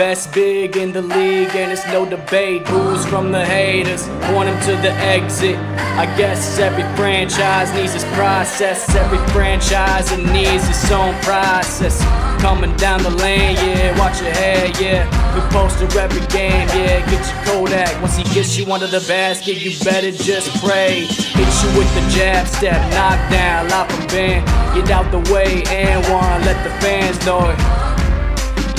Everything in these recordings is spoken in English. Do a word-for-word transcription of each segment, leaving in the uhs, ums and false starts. Best big in the league, and it's no debate. Boos from the haters, want him to the exit. I guess every franchise needs its process. Every franchise it needs its own process. Coming down the lane, yeah, watch your head, yeah. We poster every game, yeah, get your Kodak. Once he gets you under the basket, you better just pray. Hit you with the jab, step, knockdown, lock and bend. Get out the way and one, let the fans know it.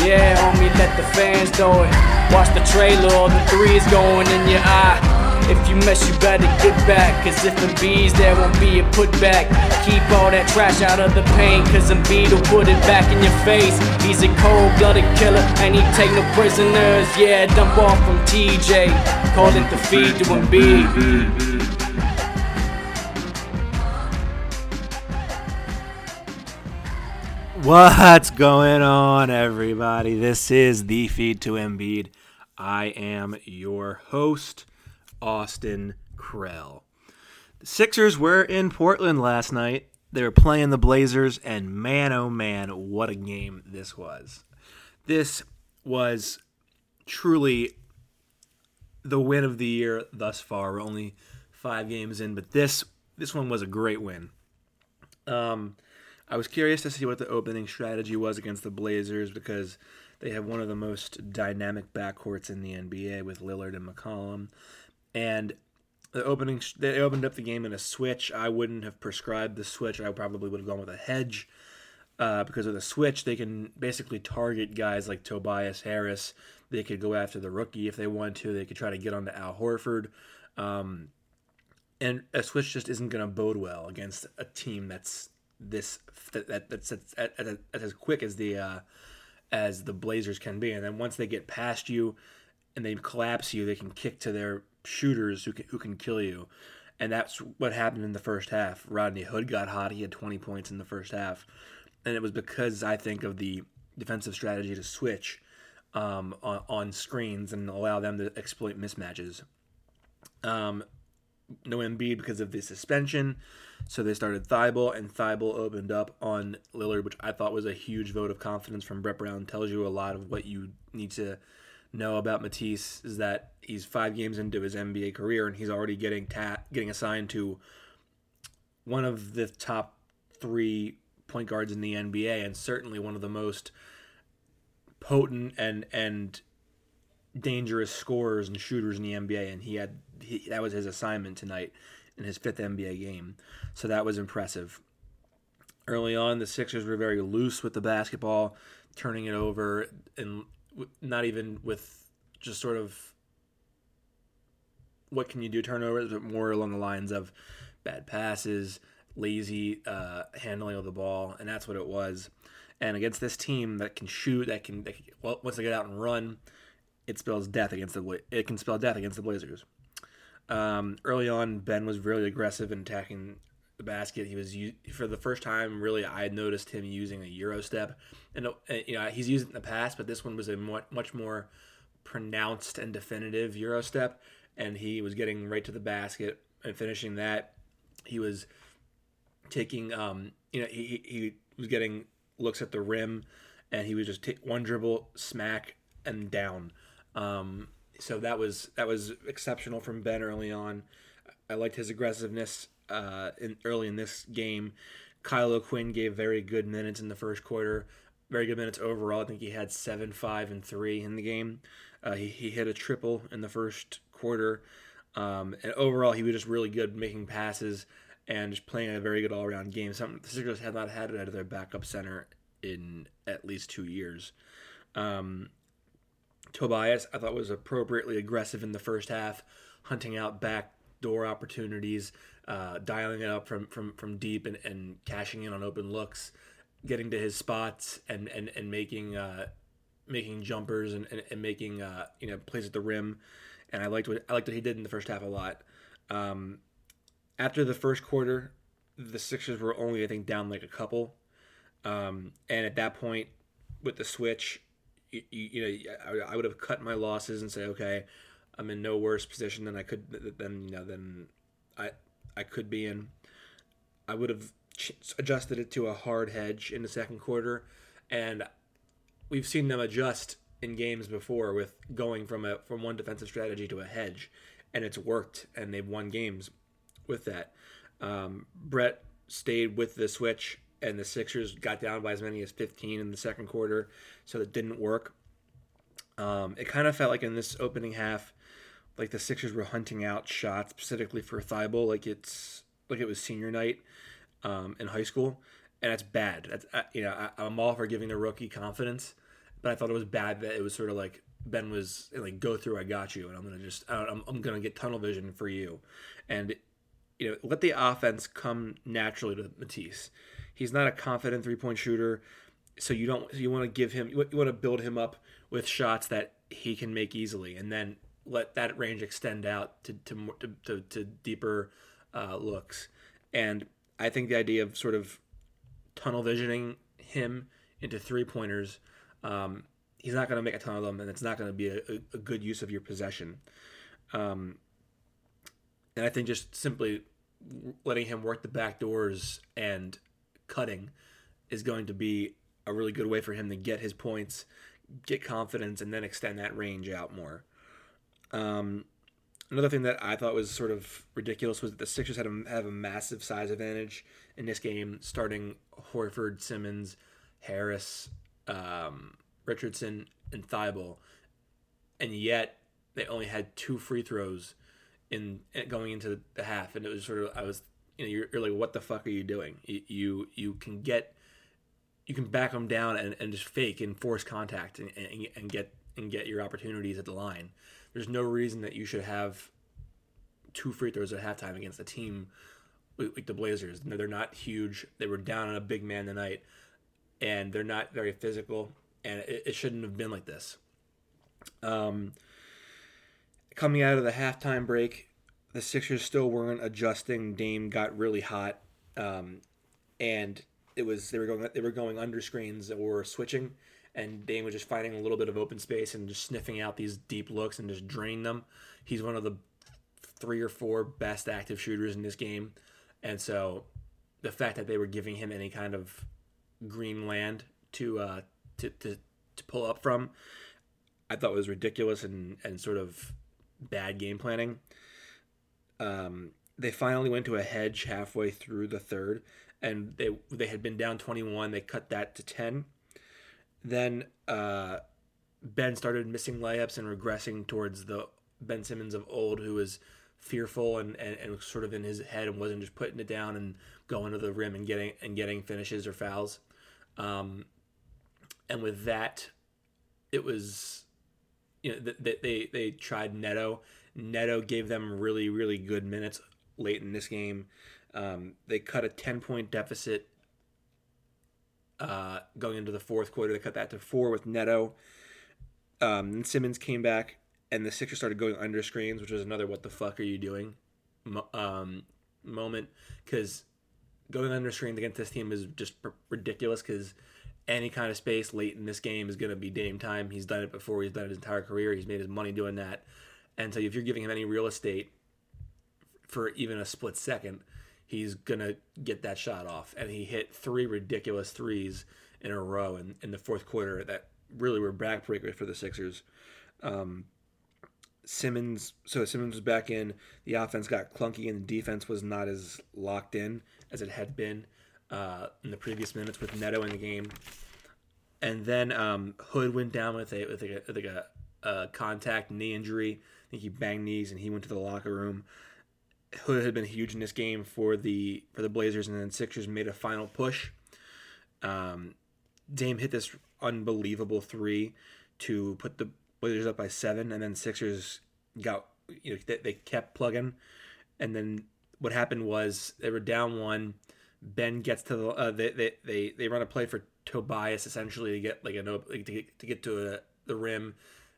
Yeah, homie, let the fans do it. Watch the trailer, all the threes going in your eye. If you mess, you better get back. Cause if Embiid's there, won't be a putback. Keep all that trash out of the paint. Cause Embiid will put it back in your face. He's a cold-blooded killer, and he take no prisoners. Yeah, dump off from T J. Call it the feed to Embiid. What's going on, everybody? This is the Feed to Embiid. I am your host, Austin Krell. The Sixers were in Portland last night. They were playing the Blazers, and man, oh man, what a game this was. This was truly the win of the year thus far. We're only five games in, but this this one was a great win. Um... I was curious to see what the opening strategy was against the Blazers because they have one of the most dynamic backcourts in the N B A with Lillard and McCollum. And the opening they opened up the game in a switch. I wouldn't have prescribed the switch. I probably would have gone with a hedge uh, because with a switch, they can basically target guys like Tobias Harris. They could go after the rookie if they want to. They could try to get onto Al Horford. Um, and a switch just isn't going to bode well against a team that's This that that's, that's, that's, that's as quick as the uh, as the Blazers can be, and then once they get past you and they collapse you, they can kick to their shooters who can, who can kill you, and that's what happened in the first half. Rodney Hood got hot; he had twenty points in the first half, and it was because I think of the defensive strategy to switch um, on, on screens and allow them to exploit mismatches. Um, No Embiid because of the suspension, so they started Thybulle, and Thybulle opened up on Lillard, which I thought was a huge vote of confidence from Brett Brown. Tells you a lot of what you need to know about Matisse is that he's five games into his N B A career, and he's already getting ta- getting assigned to one of the top three point guards in the N B A, and certainly one of the most potent and and dangerous scorers and shooters in the N B A, and he had he, that was his assignment tonight in his fifth N B A game, so that was impressive. Early on, the Sixers were very loose with the basketball, turning it over, and not even with just sort of what can you do turnovers, but more along the lines of bad passes, lazy uh, handling of the ball, and that's what it was. And against this team that can shoot, that can, that can well, once they get out and run, It spells death against the it can spell death against the Blazers. Um, early on, Ben was really aggressive in attacking the basket. He was for the first time really I noticed him using a Euro step, and you know he's used it in the past, but this one was a much more pronounced and definitive Euro step, and he was getting right to the basket and finishing that. He was taking um, you know he he was getting looks at the rim, and he was just t- one dribble smack and down. Um, so that was that was exceptional from Ben early on. I liked his aggressiveness uh, in, early in this game. Kyle O'Quinn gave very good minutes in the first quarter, very good minutes overall. I think he had seven, five, and three in the game. Uh, he, he hit a triple in the first quarter. Um, and overall, he was just really good making passes and just playing a very good all-around game. Something the Sixers have not had it out of their backup center in at least two years. Um Tobias, I thought, was appropriately aggressive in the first half, hunting out backdoor opportunities, uh, dialing it up from, from, from deep and, and cashing in on open looks, getting to his spots and and, and making uh, making jumpers and, and, and making uh, you know plays at the rim. And I liked what I liked what he did in the first half a lot. Um, after the first quarter, the Sixers were only, I think, down like a couple. Um, and at that point, with the switch, you, you, you know, I, I would have cut my losses and say, okay, I'm in no worse position than I could, than you know, than I I could be in. I would have adjusted it to a hard hedge in the second quarter, and we've seen them adjust in games before with going from a from one defensive strategy to a hedge, and it's worked, and they've won games with that. Um, Brett stayed with the switch, and the Sixers got down by as many as fifteen in the second quarter, so it didn't work. Um, it kind of felt like in this opening half, like the Sixers were hunting out shots specifically for Thybulle, like it's like it was senior night um, in high school, and that's bad. That's uh, you know I, I'm all for giving the rookie confidence, but I thought it was bad that it was sort of like Ben was like, go through, I got you, and I'm gonna just I'm I'm gonna get tunnel vision for you, and you know let the offense come naturally to Matisse. He's not a confident three-point shooter, so you don't you want to give him you want to build him up with shots that he can make easily, and then let that range extend out to to to, to, to deeper uh, looks. And I think the idea of sort of tunnel visioning him into three-pointers, um, he's not going to make a ton of them, and it's not going to be a, a good use of your possession. Um, and I think just simply letting him work the back doors and cutting is going to be a really good way for him to get his points, get confidence, and then extend that range out more. Um, another thing that I thought was sort of ridiculous was that the Sixers had a, have a massive size advantage in this game, starting Horford, Simmons, Harris, um, Richardson, and Thybulle, and yet they only had two free throws in going into the half, and it was sort of I was. You know, you're, you're like, what the fuck are you doing? You you, you can get, you can back them down and, and just fake and force contact and, and and get and get your opportunities at the line. There's no reason that you should have two free throws at halftime against a team like the Blazers. No, they're not huge. They were down on a big man tonight, and they're not very physical. And it, it shouldn't have been like this. Um, coming out of the halftime break, the Sixers still weren't adjusting. Dame got really hot, um, and it was they were going they were going under screens or switching, and Dame was just finding a little bit of open space and just sniffing out these deep looks and just draining them. He's one of the three or four best active shooters in this game, and so the fact that they were giving him any kind of green land to uh, to, to to pull up from, I thought was ridiculous and and sort of bad game planning. Um, they finally went to a hedge halfway through the third, and they they had been down twenty-one. They cut that to ten. Then uh, Ben started missing layups and regressing towards the Ben Simmons of old, who was fearful and, and, and was sort of in his head and wasn't just putting it down and going to the rim and getting and getting finishes or fouls. Um, and with that, it was you know they they, they tried Neto. Neto gave them really, really good minutes late in this game. Um, they cut a ten-point deficit uh, going into the fourth quarter. They cut that to four with Neto. Um, and Simmons came back, and the Sixers started going under screens, which was another what the fuck are you doing um, moment, because going under screens against this team is just ridiculous because any kind of space late in this game is going to be Dame time. He's done it before. He's done it his entire career. He's made his money doing that. And so if you're giving him any real estate for even a split second, he's going to get that shot off. And he hit three ridiculous threes in a row in, in the fourth quarter that really were backbreakers for the Sixers. Um, Simmons, so Simmons was back in. The offense got clunky, and the defense was not as locked in as it had been uh, in the previous minutes with Neto in the game. And then um, Hood went down with a with like a, like a uh, contact knee injury. I think he banged knees, and he went to the locker room. Hood had been huge in this game for the for the Blazers, and then Sixers made a final push. Um, Dame hit this unbelievable three to put the Blazers up by seven, and then Sixers got you know they, they kept plugging, and then what happened was they were down one. Ben gets to the uh, they, they they they run a play for Tobias essentially to get like an like to get to get to a, the rim.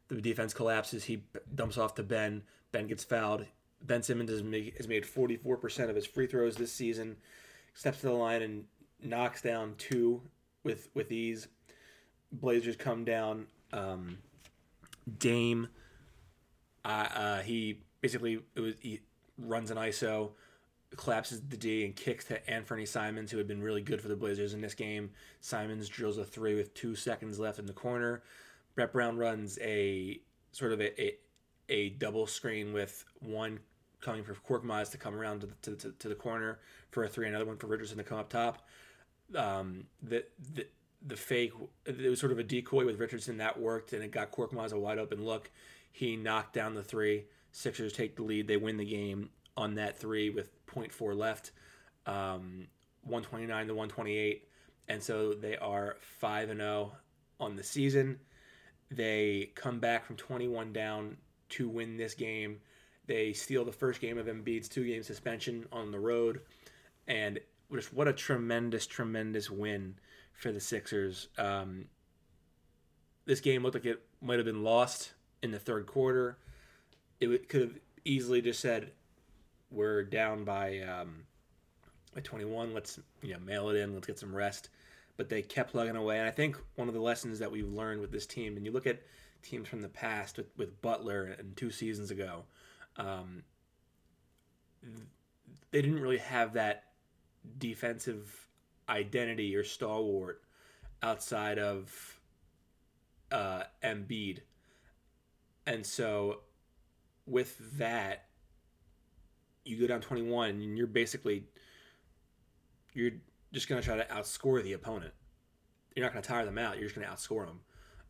The defense collapses. He dumps off to Ben. Ben gets fouled. Ben Simmons has made forty-four percent of his free throws this season. steps to the line and knocks down two with with ease. Blazers come down. Um, Dame, uh, uh, he basically it was he runs an I S O, collapses the D, and kicks to Anfernee Simons, who had been really good for the Blazers in this game. Simons drills a three with two seconds left in the corner. Brett Brown runs a sort of a a, a double screen with one coming for Korkmaz to come around to the, to, to, to the corner for a three, another one for Richardson to come up top. Um, the, the the fake, it was sort of a decoy with Richardson that worked, and it got Korkmaz a wide open look. He knocked down the three. Sixers take the lead. They win the game on that three with zero point four left, um, one twenty-nine to one twenty-eight. And so they are five and oh on the season. They come back from twenty-one down to win this game. They steal the first game of Embiid's two-game suspension on the road. And just what a tremendous, tremendous win for the Sixers. Um, this game looked like it might have been lost in the third quarter. It could have easily just said, we're down by um, by twenty-one. Let's you know mail it in. Let's get some rest. But they kept plugging away. And I think one of the lessons that we've learned with this team, and you look at teams from the past with, with Butler and two seasons ago, Um, they didn't really have that defensive identity or stalwart outside of uh, Embiid. And so with that, you go down twenty-one and you're basically, you're just going to try to outscore the opponent. You're not going to tire them out. You're just going to outscore them.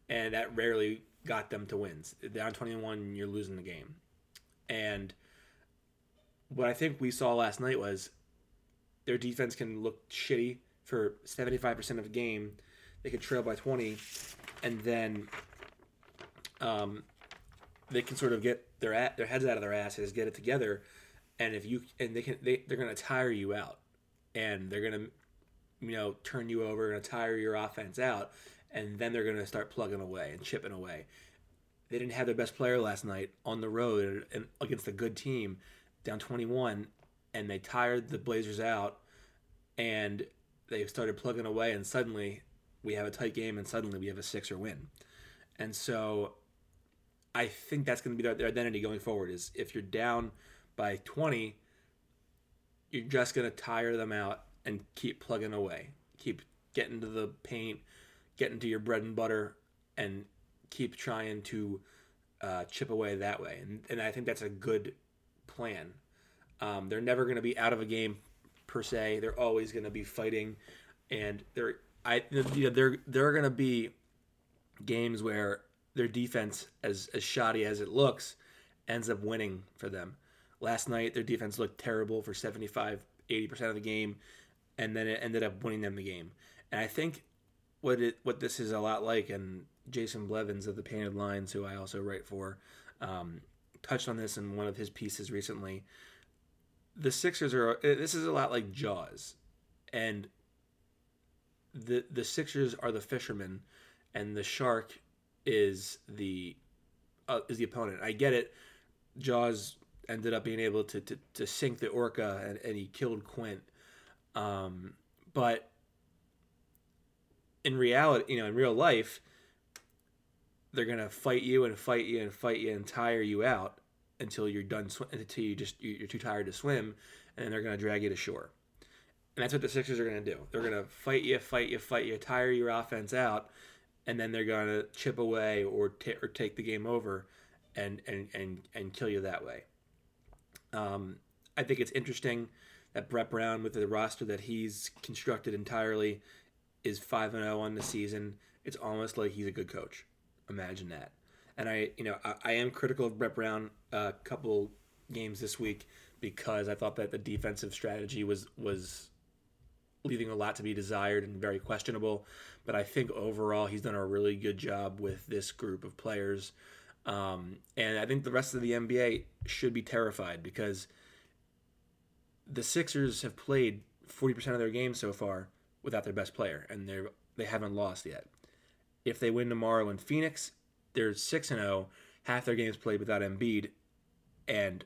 And that rarely got them to wins. Down twenty-one, you're losing the game. And what I think we saw last night was their defense can look shitty for seventy-five percent of the game. They can trail by twenty, and then um, they can sort of get their at, their heads out of their asses, get it together, and if you and they can they they're gonna tire you out, and they're gonna you know turn you over, gonna tire your offense out, and then they're gonna start plugging away and chipping away. They didn't have their best player last night on the road and against a good team, down twenty-one, and they tired the Blazers out, and they started plugging away, and suddenly we have a tight game, and suddenly we have a Sixer win. And so I think that's going to be their, their identity going forward, is if you're down by twenty, you're just going to tire them out and keep plugging away, keep getting to the paint, getting to your bread and butter, and keep trying to uh, chip away that way. And, and I think that's a good plan. Um, they're never going to be out of a game per se. They're always going to be fighting. And they're, I, you know, they're, they're going to be games where their defense, as, as shoddy as it looks, ends up winning for them. Last night, their defense looked terrible for seventy-five, eighty percent of the game, and then it ended up winning them the game. And I think what it, what this is a lot like, and Jason Blevins of the Painted Lines, who I also write for, um, touched on this in one of his pieces recently. The Sixers are, this is a lot like Jaws, and the the Sixers are the fisherman, and the shark is the uh, is the opponent. I get it. Jaws ended up being able to to, to sink the orca, and, and he killed Quint, um, but in reality, you know, in real life, they're gonna fight you and fight you and fight you and tire you out until you're done. Sw- until you just you're too tired to swim, and then they're gonna drag you to shore. And that's what the Sixers are gonna do. They're gonna fight you, fight you, fight you, tire your offense out, and then they're gonna chip away or t- or take the game over, and and and and kill you that way. Um, I think it's interesting that Brett Brown, with the roster that he's constructed entirely, is five and zero on the season. It's almost like he's a good coach. Imagine that. And I, you know, I, I am critical of Brett Brown a couple games this week because I thought that the defensive strategy was was leaving a lot to be desired and very questionable. But I think overall he's done a really good job with this group of players. Um, and I think the rest of the N B A should be terrified because the Sixers have played forty percent of their games so far without their best player, and they they haven't lost yet. If they win tomorrow in Phoenix, they're six and oh, half their games played without Embiid, and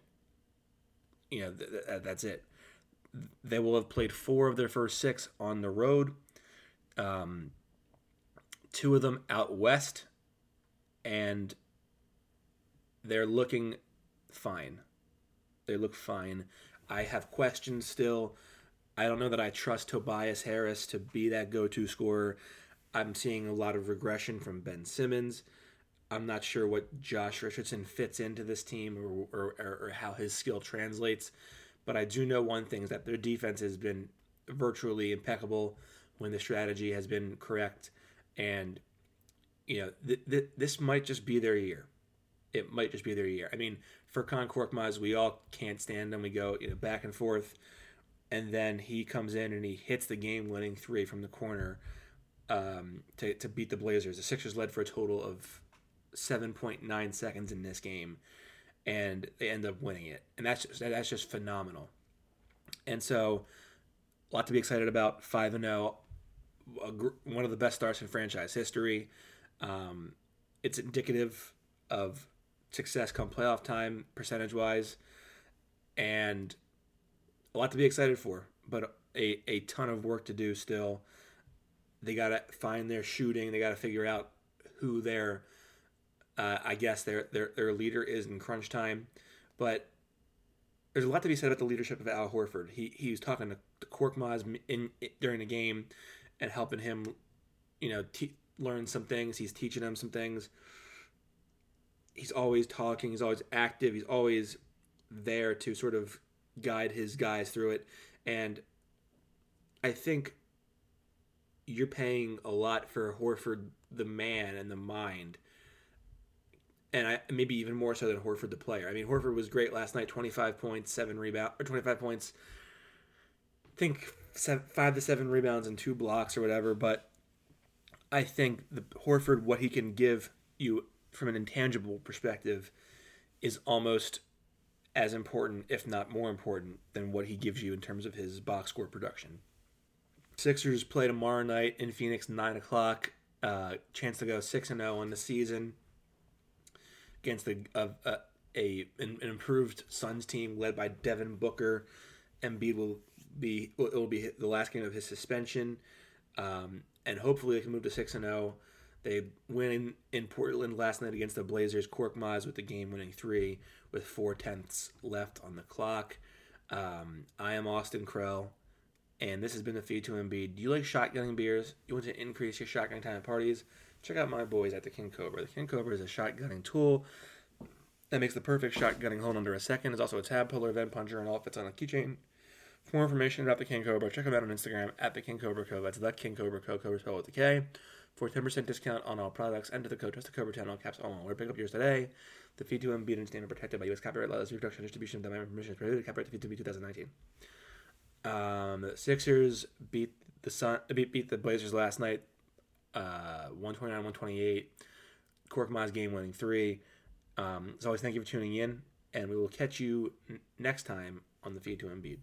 you know th- th- that's it. They will have played four of their first six on the road. Um, two of them out west, and they're looking fine. They look fine. I have questions still. I don't know that I trust Tobias Harris to be that go-to scorer. I'm seeing a lot of regression from Ben Simmons. I'm not sure what Josh Richardson fits into this team or, or, or how his skill translates. But I do know one thing, is that their defense has been virtually impeccable when the strategy has been correct. And, you know, th- th- this might just be their year. It might just be their year. I mean, for Korkmaz, we all can't stand him. We go, you know, back and forth. And then he comes in and he hits the game-winning three from the corner um, to, to beat the Blazers. The Sixers led for a total of seven point nine seconds in this game, and they end up winning it. And that's just, that's just phenomenal. And so, a lot to be excited about. five and oh, one of the best starts in franchise history. Um, it's indicative of success come playoff time, percentage-wise, and a lot to be excited for, but a, a ton of work to do still. They got to find their shooting. They got to figure out who their, uh, I guess, their, their their leader is in crunch time. But there's a lot to be said about the leadership of Al Horford. He he was talking to Korkmaz in, in, during the game and helping him, you know, te- learn some things. He's teaching him some things. He's always talking. He's always active. He's always there to sort of guide his guys through it. And I think you're paying a lot for Horford the man and the mind, and I maybe even more so than Horford the player. I mean, Horford was great last night, twenty-five points, seven rebounds, or twenty-five points, I think seven, five to seven rebounds and two blocks or whatever, but I think the Horford, what he can give you from an intangible perspective, is almost as important, if not more important, than what he gives you in terms of his box score production. Sixers play tomorrow night in Phoenix, nine o'clock. Uh, chance to go six and oh on the season against the, uh, uh, a, an improved Suns team led by Devin Booker. Embiid will be, it will be the last game of his suspension, um, and hopefully they can move to six and oh. They win in Portland last night against the Blazers. Korkmaz with the game-winning three with four-tenths left on the clock. Um, I am Austin Krell, and this has been the Feed to Embiid. Do you like shotgunning beers? You want to increase your shotgun time at parties? Check out my boys at the King Cobra. The King Cobra is a shotgunning tool that makes the perfect shotgunning hole in under a second. It's also a tab puller, vent puncher, and all fits on a keychain. For more information about the King Cobra, check them out on Instagram at the King Cobra Co. That's the King Cobra Co. Cobra spelled with a K. For ten percent discount on all products, enter the code Just the Cobra ten, all caps, all in order. Pick up yours today. The Feed to Embiid and stand are protected by U S copyright laws. Reproduction and distribution without my permission is prohibited. Copyright Feed to Embiid twenty nineteen. Um, the Sixers beat the Sun, beat, beat the Blazers last night, uh, one twenty-nine to one twenty-eight. Korkmaz game-winning three. Um, as always, thank you for tuning in, and we will catch you n- next time on the Feed to Embiid.